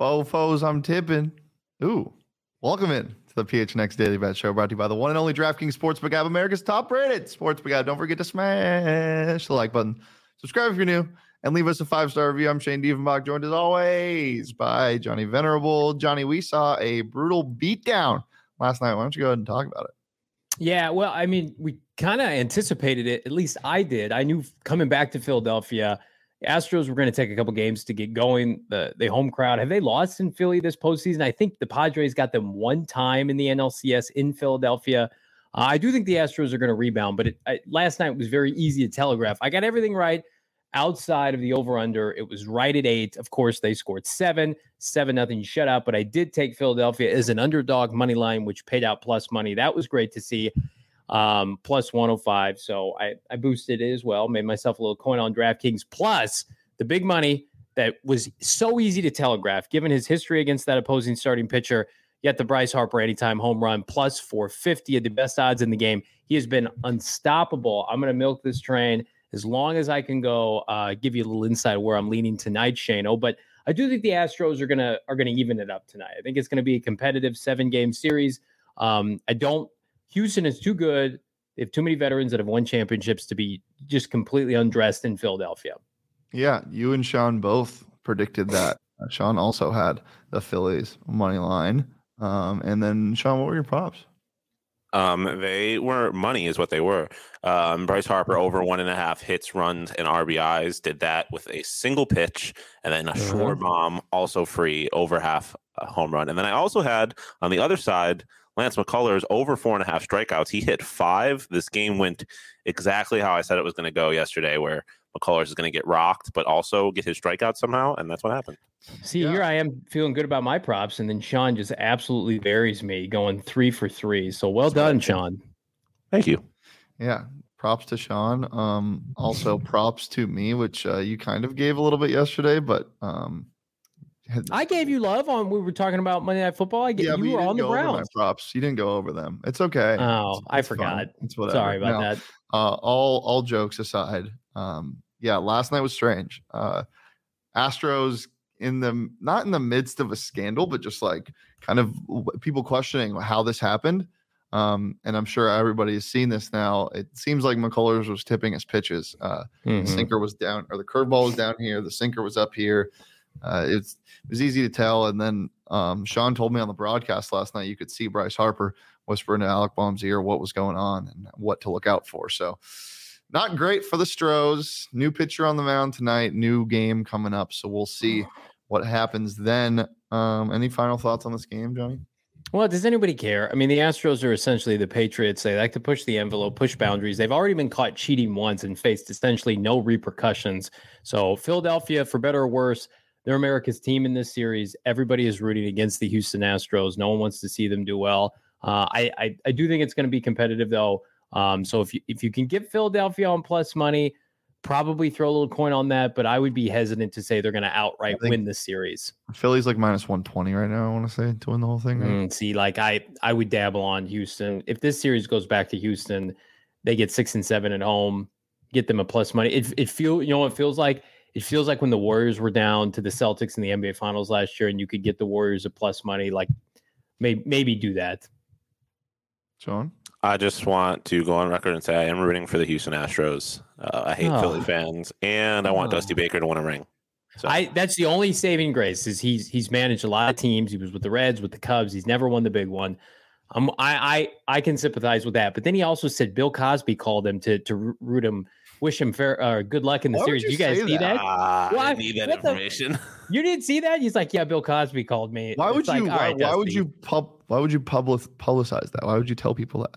Fofos, I'm tipping. Ooh, welcome in to the PHNX Daily Bet Show, brought to you by the one and only DraftKings Sportsbook app, America's top-rated sportsbook app. Don't forget to smash the like button, subscribe if you're new, and leave us a five-star review. I'm Shane Diebenbach, joined as always by Johnny Venerable. Johnny, we saw a brutal beatdown last night. Why don't you go ahead and talk about it? Yeah, well, I mean, we kind of anticipated it. At least I did. I knew coming back to Philadelphia, Astros were going to take a couple games to get going. The home crowd, have they lost in Philly this postseason? I think the Padres got them one time in the NLCS in Philadelphia. I do think the Astros are going to rebound, but last night was very easy to telegraph. I got everything right outside of the over-under. It was right at 8. Of course, they scored 7-0 shutout, but I did take Philadelphia as an underdog money line, which paid out plus money. That was great to see. Plus 105. So I boosted it as well. Made myself a little coin on DraftKings. Plus the big money that was so easy to telegraph, given his history against that opposing starting pitcher, yet the Bryce Harper anytime home run, plus 450 at the best odds in the game. He has been unstoppable. I'm going to milk this train as long as I can go. Give you a little insight of where I'm leaning tonight, Shano. But I do think the Astros are going to even it up tonight. I think it's going to be a competitive 7-game series. Houston is too good. They have too many veterans that have won championships to be just completely undressed in Philadelphia. Yeah, you and Sean both predicted that. Sean also had the Phillies money line. And then, Sean, what were your props? They were money is what they were. Bryce Harper over 1.5 hits, runs, and RBIs. Did that with a single pitch and then a short bomb, also free, over half a home run. And then I also had, on the other side, Lance McCullers over 4.5 strikeouts. He hit 5. This game went exactly how I said it was going to go yesterday, where McCullers is going to get rocked, but also get his strikeout somehow. And that's what happened. See, Here I am feeling good about my props. And then Sean just absolutely buries me going 3 for 3. So well done, Sean. Thank you. Yeah. Props to Sean. Also props to me, which you kind of gave a little bit yesterday, but I gave you love on. We were talking about Monday Night Football. I gave you were on the Browns. Props. You didn't go over them. It's okay. Oh, I forgot. Fun. It's whatever. Sorry about that. All jokes aside. Last night was strange. Astros not in the midst of a scandal, but just like kind of people questioning how this happened. And I'm sure everybody has seen this now. It seems like McCullers was tipping his pitches. The sinker was down, or the curveball was down here. The sinker was up here. It was easy to tell. And then Sean told me on the broadcast last night, you could see Bryce Harper whispering to Alec Boehm's ear what was going on and what to look out for. So not great for the Stros. New pitcher on the mound tonight, new game coming up. So we'll see what happens then. Any final thoughts on this game, Johnny? Well, does anybody care? I mean, the Astros are essentially the Patriots. They like to push the envelope, push boundaries. They've already been caught cheating once and faced essentially no repercussions. So Philadelphia, for better or worse, they're America's team in this series. Everybody is rooting against the Houston Astros. No one wants to see them do well. I do think it's going to be competitive, though. So if you can get Philadelphia on plus money, probably throw a little coin on that. But I would be hesitant to say they're going to outright win this series. Philly's like minus 120 right now, I want to say, to win the whole thing. Right? See, like I would dabble on Houston. If this series goes back to Houston, they get 6-7 at home, get them a plus money. It feels like? It feels like when the Warriors were down to the Celtics in the NBA Finals last year and you could get the Warriors at plus money, like maybe do that. John? I just want to go on record and say I am rooting for the Houston Astros. I hate Philly fans, and I want Dusty Baker to win a ring. So. That's the only saving grace is he's managed a lot of teams. He was with the Reds, with the Cubs. He's never won the big one. I can sympathize with that. But then he also said Bill Cosby called him to root him, wish him good luck in the series. You guys see that? I need that information. You didn't see that? He's like, yeah, Bill Cosby called me. Why would you publicize that? Why would you tell people that?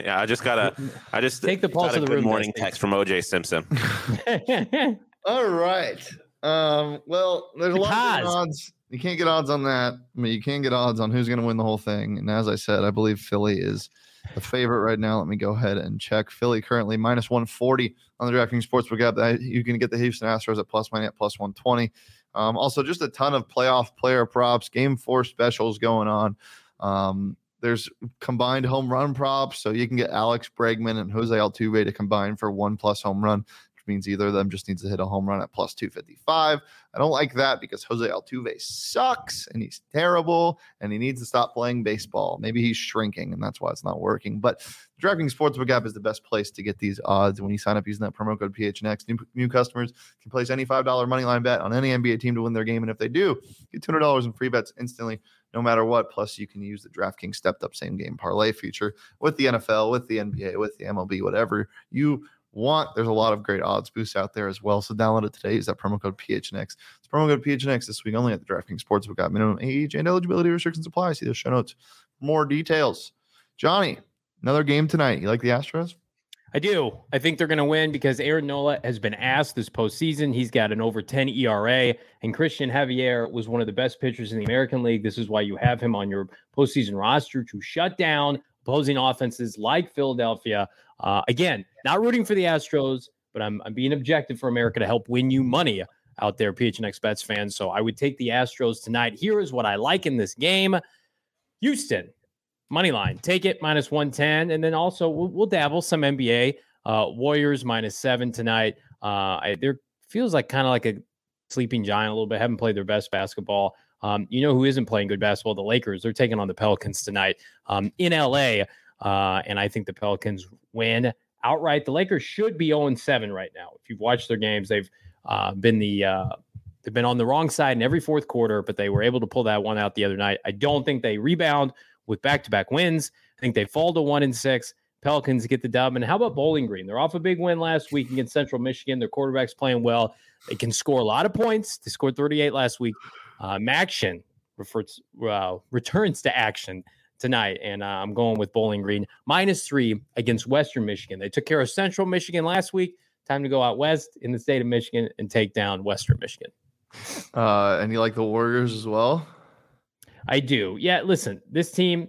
Yeah, I just take the pulse of the room. Morning text from OJ Simpson. All right. Well, there's a lot of odds. You can't get odds on that. I mean, you can get odds on who's going to win the whole thing. And as I said, I believe Philly is the favorite right now. Let me go ahead and check. Philly currently minus 140 on the DraftKings Sportsbook app. You can get the Houston Astros at plus 120. Also, just a ton of playoff player props, game four specials going on. There's combined home run props, so you can get Alex Bregman and Jose Altuve to combine for 1+ home run, which means either of them just needs to hit a home run at plus 255. I don't like that because Jose Altuve sucks, and he's terrible, and he needs to stop playing baseball. Maybe he's shrinking, and that's why it's not working. But the DraftKings Sportsbook app is the best place to get these odds. When you sign up using that promo code PHNX, new customers can place any $5 moneyline bet on any NBA team to win their game, and if they do, get $200 in free bets instantly, no matter what. Plus, you can use the DraftKings stepped-up same-game parlay feature with the NFL, with the NBA, with the MLB, whatever you want. There's a lot of great odds boosts out there as well, so download it today. Use that promo code PHNX. It's promo code PHNX this week only at the DraftKings Sportsbook app. Minimum age and eligibility restrictions apply. See the show notes for more details. Johnny, another game tonight. You like the Astros? I do. I think they're going to win because Aaron Nola has been asked this postseason. He's got an over 10 ERA, and Cristian Javier was one of the best pitchers in the American League. This is why you have him on your postseason roster, to shut down opposing offenses like Philadelphia. Again, not rooting for the Astros, but I'm being objective for America to help win you money out there, PHNX Bets fans. So I would take the Astros tonight. Here is what I like in this game. Houston. Money line, take it, minus 110. And then also we'll dabble some NBA. Warriors minus 7 tonight. There feels like kind of like a sleeping giant a little bit. Haven't played their best basketball. You know who isn't playing good basketball? The Lakers. They're taking on the Pelicans tonight in LA. And I think the Pelicans win outright. The Lakers should be 0-7 right now. If you've watched their games, they've been on the wrong side in every fourth quarter, but they were able to pull that one out the other night. I don't think they rebound with back-to-back wins. I think they fall to 1-6. Pelicans get the dub. And how about Bowling Green? They're off a big win last week against Central Michigan. Their quarterback's playing well. They can score a lot of points. They scored 38 last week. Maction returns to action tonight. And I'm going with Bowling Green. Minus 3 against Western Michigan. They took care of Central Michigan last week. Time to go out west in the state of Michigan and take down Western Michigan. And you like the Warriors as well? I do. Yeah, listen, this team,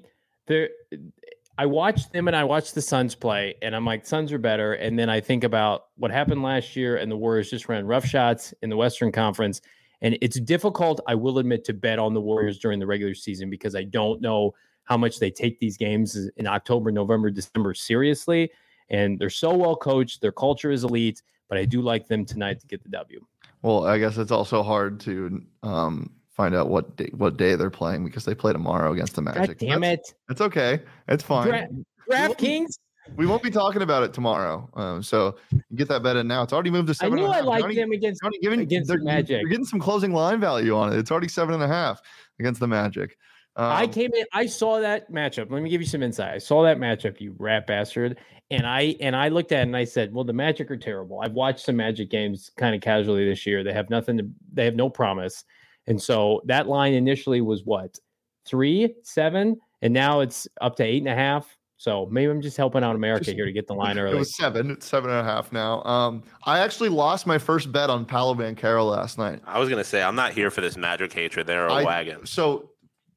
I watched them and I watched the Suns play, and I'm like, Suns are better. And then I think about what happened last year, and the Warriors just ran rough shots in the Western Conference. And it's difficult, I will admit, to bet on the Warriors during the regular season because I don't know how much they take these games in October, November, December seriously. And they're so well coached. Their culture is elite, but I do like them tonight to get the W. Well, I guess it's also hard to find out what day they're playing because they play tomorrow against the Magic. God damn it. That's okay. It's fine. DraftKings. We won't be talking about it tomorrow. So get that bet in now. It's already moved to 7.5. I knew I liked them against the Magic. You're getting some closing line value on it. It's already 7.5 against the Magic. I came in. I saw that matchup. Let me give you some insight. I saw that matchup, you rat bastard. And I looked at it and I said, well, the Magic are terrible. I've watched some Magic games kind of casually this year. They have nothing. They have no promise. And so that line initially was what, 3, 7, and now it's up to 8.5. So maybe I'm just helping out America here to get the line early. It was 7. It's 7.5 now. I actually lost my first bet on Paolo Banchero last night. I was gonna say I'm not here for this Magic hatred. They're a wagon. So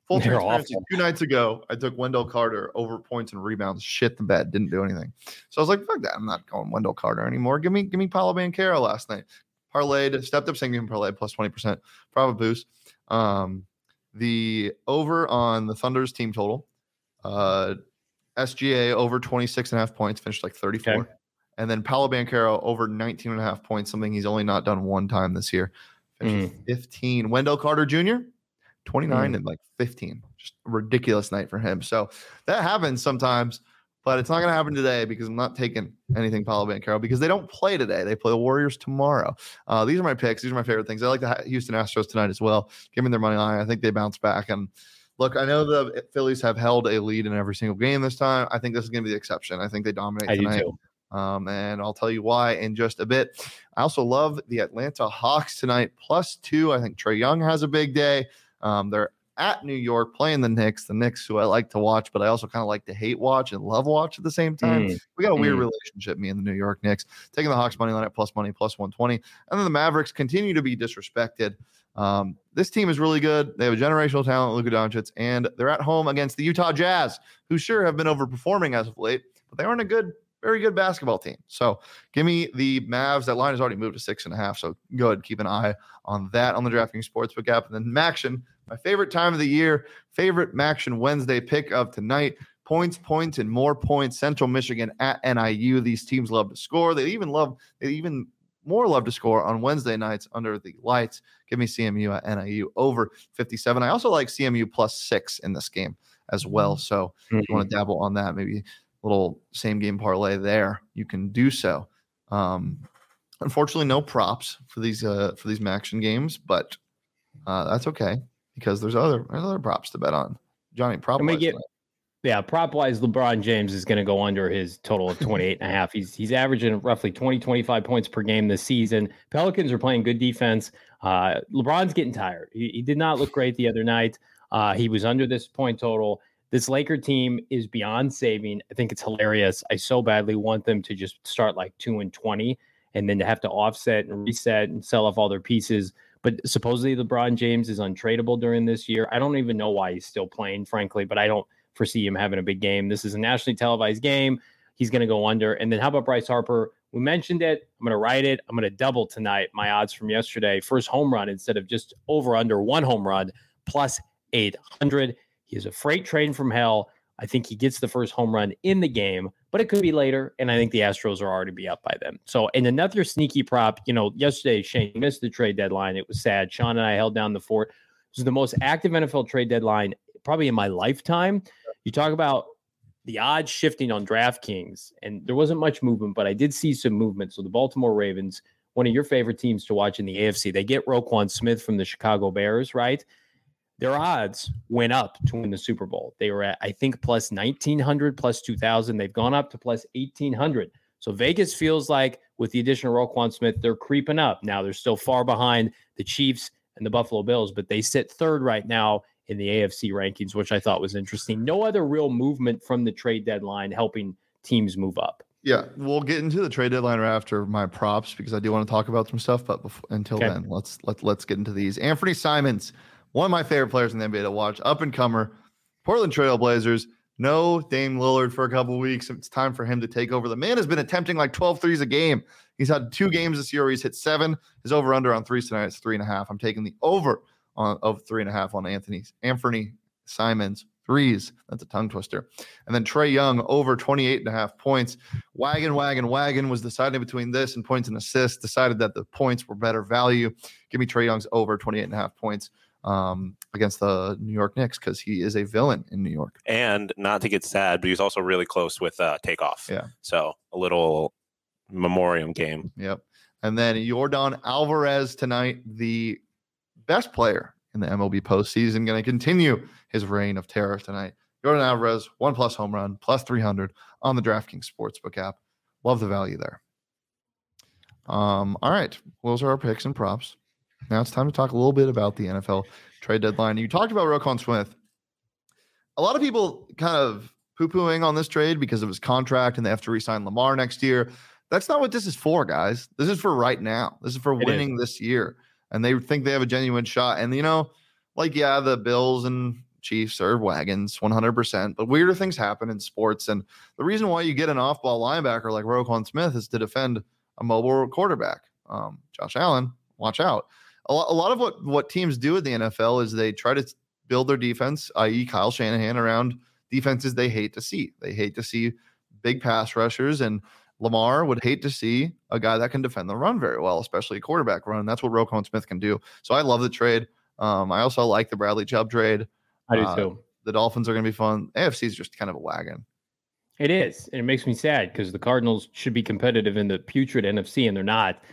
full transparency, 2 nights ago, I took Wendell Carter over points and rebounds. Shit the bet, didn't do anything. So I was like, fuck that. I'm not going Wendell Carter anymore. Give me Paolo Banchero last night. Parlayed, stepped up same game parlay, plus 20% profit boost. The over on the Thunder's team total, SGA over 26.5 points, finished like 34. Okay. And then Paolo Banchero over 19.5 points, something he's only not done one time this year, finished 15. Wendell Carter Jr., 29 and like 15. Just a ridiculous night for him. So that happens sometimes. But it's not going to happen today because I'm not taking anything Paolo Banchero because they don't play today. They play the Warriors tomorrow. These are my picks. These are my favorite things. I like the Houston Astros tonight as well. Give me their money line. I think they bounce back. And look, I know the Phillies have held a lead in every single game this time. I think this is going to be the exception. I think they dominate tonight. And I'll tell you why in just a bit. I also love the Atlanta Hawks tonight, plus 2. I think Trae Young has a big day. They're at New York playing the Knicks who I like to watch, but I also kind of like to hate watch and love watch at the same time. We got a weird relationship, me and the New York Knicks, taking the Hawks money line at plus money, plus 120. And then the Mavericks continue to be disrespected. This team is really good. They have a generational talent, Luka Doncic, and they're at home against the Utah Jazz, who sure have been overperforming as of late, but they aren't a good, very good basketball team. So give me the Mavs. That line has already moved to 6.5. So go ahead and keep an eye on that on the DraftKings Sportsbook app. And then Maction, my favorite time of the year, favorite Maction Wednesday pick of tonight. Points, points, and more points. Central Michigan at NIU. These teams love to score. They even more love to score on Wednesday nights under the lights. Give me CMU at NIU over 57. I also like CMU plus 6 in this game as well. So if you want to dabble on that, maybe little same game parlay there, you can do so. Unfortunately, no props for these Maction games, but that's okay because there's other props to bet on. Johnny, prop wise, prop wise, LeBron James is going to go under his total of 28.5. He's averaging roughly 20-25 points per game this season. Pelicans are playing good defense. LeBron's getting tired. He did not look great the other night. He was under this point total. This Laker team is beyond saving. I think it's hilarious. I so badly want them to just start like 2-20 and then to have to offset and reset and sell off all their pieces. But supposedly LeBron James is untradeable during this year. I don't even know why he's still playing, frankly, but I don't foresee him having a big game. This is a nationally televised game. He's going to go under. And then how about Bryce Harper? We mentioned it. I'm going to write it. I'm going to double tonight my odds from yesterday. First home run instead of just over under one home run, plus 800. He is a freight train from hell. I think he gets the first home run in the game, but it could be later. And I think the Astros are already be up by then. So, and another sneaky prop, yesterday, Shane missed the trade deadline. It was sad. Sean and I held down the fort. It was the most active NFL trade deadline probably in my lifetime. You talk about the odds shifting on DraftKings, and there wasn't much movement, but I did see some movement. So the Baltimore Ravens, one of your favorite teams to watch in the AFC, they get Roquan Smith from the Chicago Bears, right? Their odds went up to win the Super Bowl. They were at, I think, plus 1,900, plus 2,000. They've gone up to plus 1,800. So Vegas feels like with the addition of Roquan Smith, they're creeping up. Now they're still far behind the Chiefs and the Buffalo Bills, but they sit third right now in the AFC rankings, which I thought was interesting. No other real movement from the trade deadline helping teams move up. Yeah, we'll get into the trade deadline after my props because I do want to talk about some stuff. But until then, let's get into these. Anfernee Simons. One of my favorite players in the NBA to watch, up-and-comer, Portland Trail Blazers. No Dame Lillard for a couple of weeks. It's time for him to take over. The man has been attempting like 12 threes a game. He's had 2 games this year where he's hit 7. His over-under on threes tonight is 3.5. I'm taking the over of 3.5 on Anfernee Simons threes. That's a tongue twister. And then Trae Young over 28.5 points. Wagon was decided between this and points and assists. Decided that the points were better value. Give me Trae Young's over 28.5 points. Against the New York Knicks because he is a villain in New York. And not to get sad, but he's also really close with Takeoff. Yeah. So a little memoriam game. Yep. And then Yordan Alvarez tonight, the best player in the MLB postseason, going to continue his reign of terror tonight. Yordan Alvarez, 1+ home run, plus 300 on the DraftKings Sportsbook app. Love the value there. All right. Those are our picks and props. Now it's time to talk a little bit about the NFL trade deadline. You talked about Roquan Smith. A lot of people kind of poo-pooing on this trade because of his contract and they have to re-sign Lamar next year. That's not what this is for, guys. This is for right now. This is for winning this year. And they think they have a genuine shot. And, the Bills and Chiefs are wagons 100%. But weirder things happen in sports. And the reason why you get an off-ball linebacker like Roquan Smith is to defend a mobile quarterback. Josh Allen, watch out. A lot of what teams do in the NFL is they try to build their defense, i.e. Kyle Shanahan, around defenses they hate to see. They hate to see big pass rushers, and Lamar would hate to see a guy that can defend the run very well, especially a quarterback run. That's what Roquan Smith can do. So I love the trade. I also like the Bradley Chubb trade. I do too. The Dolphins are going to be fun. AFC is just kind of a wagon. It is, and it makes me sad because the Cardinals should be competitive in the putrid NFC, and they're not.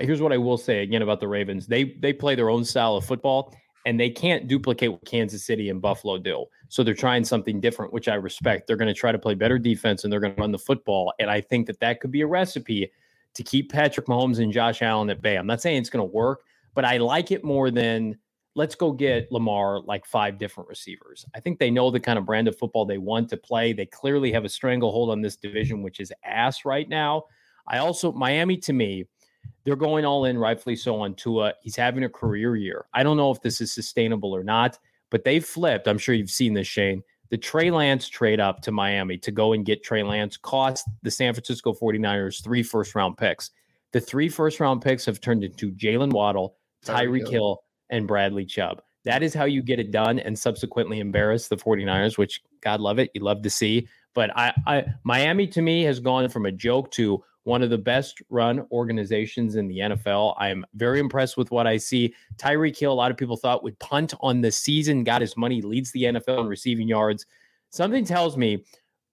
Here's what I will say again about the Ravens. They play their own style of football, and they can't duplicate what Kansas City and Buffalo do. So they're trying something different, which I respect. They're going to try to play better defense, and they're going to run the football. And I think that could be a recipe to keep Patrick Mahomes and Josh Allen at bay. I'm not saying it's going to work, but I like it more than let's go get Lamar like five different receivers. I think they know the kind of brand of football they want to play. They clearly have a stranglehold on this division, which is ass right now. I also, Miami, to me, they're going all in, rightfully so, on Tua. He's having a career year. I don't know if this is sustainable or not, but they flipped. I'm sure you've seen this, Shane. The Trey Lance trade up to Miami to go and get Trey Lance cost the San Francisco 49ers 3 first-round picks. The 3 first-round picks have turned into Jalen Waddle, Tyreek Hill, and Bradley Chubb. That is how you get it done and subsequently embarrass the 49ers, which, God love it, you love to see. But Miami, to me, has gone from a joke to one of the best-run organizations in the NFL. I'm very impressed with what I see. Tyreek Hill, a lot of people thought, would punt on the season, got his money, leads the NFL in receiving yards. Something tells me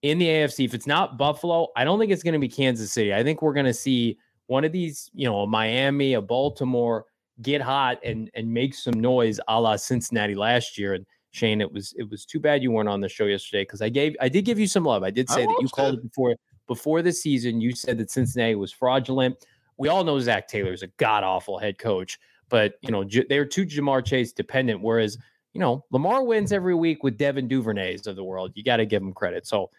in the AFC, if it's not Buffalo, I don't think it's going to be Kansas City. I think we're going to see one of these, you know, a Miami, a Baltimore, get hot and make some noise a la Cincinnati last year. And Shane, it was too bad you weren't on the show yesterday, because I did give you some love. I did say that you called it before the season. You said that Cincinnati was fraudulent. We all know Zach Taylor is a god awful head coach, but you know, they're too Jamar Chase dependent. Whereas, you know, Lamar wins every week with Devin DuVernay's of the world. You got to give him credit. So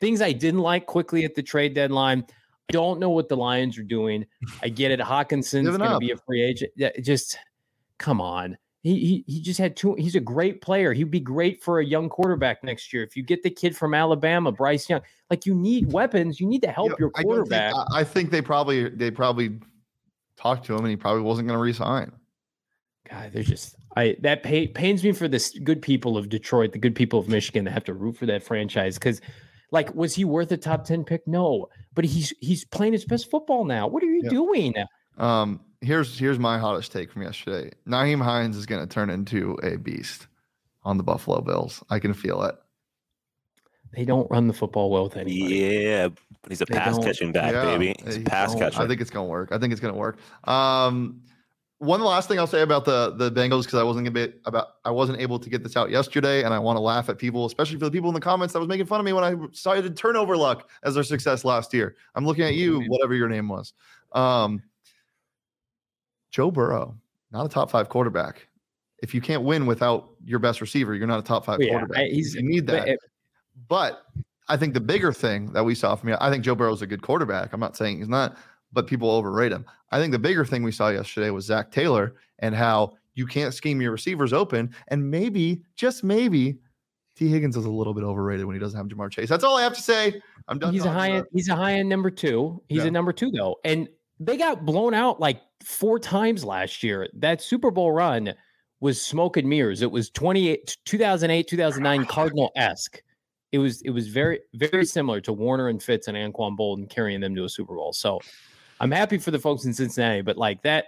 things I didn't like quickly at the trade deadline. I don't know what the Lions are doing. I get it. Hawkinson's going to be a free agent. Yeah, just come on. He just had two. He's a great player. He'd be great for a young quarterback next year. If you get the kid from Alabama, Bryce Young, like, you need weapons. You need to help your quarterback. I think they probably talked to him and he probably wasn't going to resign. God, they're just, that pains me for the good people of Detroit, the good people of Michigan that have to root for that franchise. Because, like, was he worth a top 10 pick? No, but he's playing his best football now. What are you doing? Here's my hottest take from yesterday. Nyheim Hines is going to turn into a beast on the Buffalo Bills. I can feel it. They don't run the football well with anybody. Yeah, but he's a pass catching back, baby. He's a pass catcher. I think it's going to work. One last thing I'll say about the Bengals, because I wasn't able to get this out yesterday, and I want to laugh at people, especially for the people in the comments that was making fun of me when I cited turnover luck as their success last year. I'm looking at you, whatever your name was. Joe Burrow, not a top 5 quarterback. If you can't win without your best receiver, you're not a top 5 quarterback. You need that. But I think the bigger thing that we saw from you, I think Joe Burrow's a good quarterback. I'm not saying he's not, but people overrate him. I think the bigger thing we saw yesterday was Zach Taylor and how you can't scheme your receivers open. And maybe, just maybe, T. Higgins is a little bit overrated when he doesn't have Jamar Chase. That's all I have to say. I'm done. He's a high-end number 2. He's a number 2, though. And they got blown out like 4 times last year. That Super Bowl run was smoke and mirrors. It was 2008, 2009 Cardinal-esque. It was very, very similar to Warner and Fitz and Anquan Bolden carrying them to a Super Bowl. So I'm happy for the folks in Cincinnati, but like that,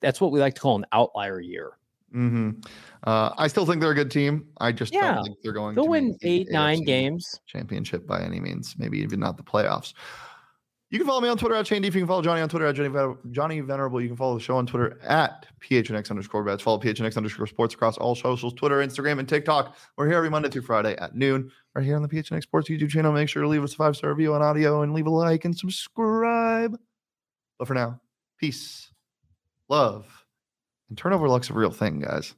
that's what we like to call an outlier year. Mm-hmm. I still think they're a good team. I just don't think they're going to win 8-9 games championship by any means. Maybe even not the playoffs. You can follow me on Twitter at Shane Diebenbach. You can follow Johnny on Twitter at Johnny Venerable. You can follow the show on Twitter at PHNX_bets. Follow PHNX _sports across all socials, Twitter, Instagram, and TikTok. We're here every Monday through Friday at noon right here on the PHNX Sports YouTube channel. Make sure to leave us a 5-star review on audio and leave a like and subscribe. But for now, peace, love, and turnover luck's a real thing, guys.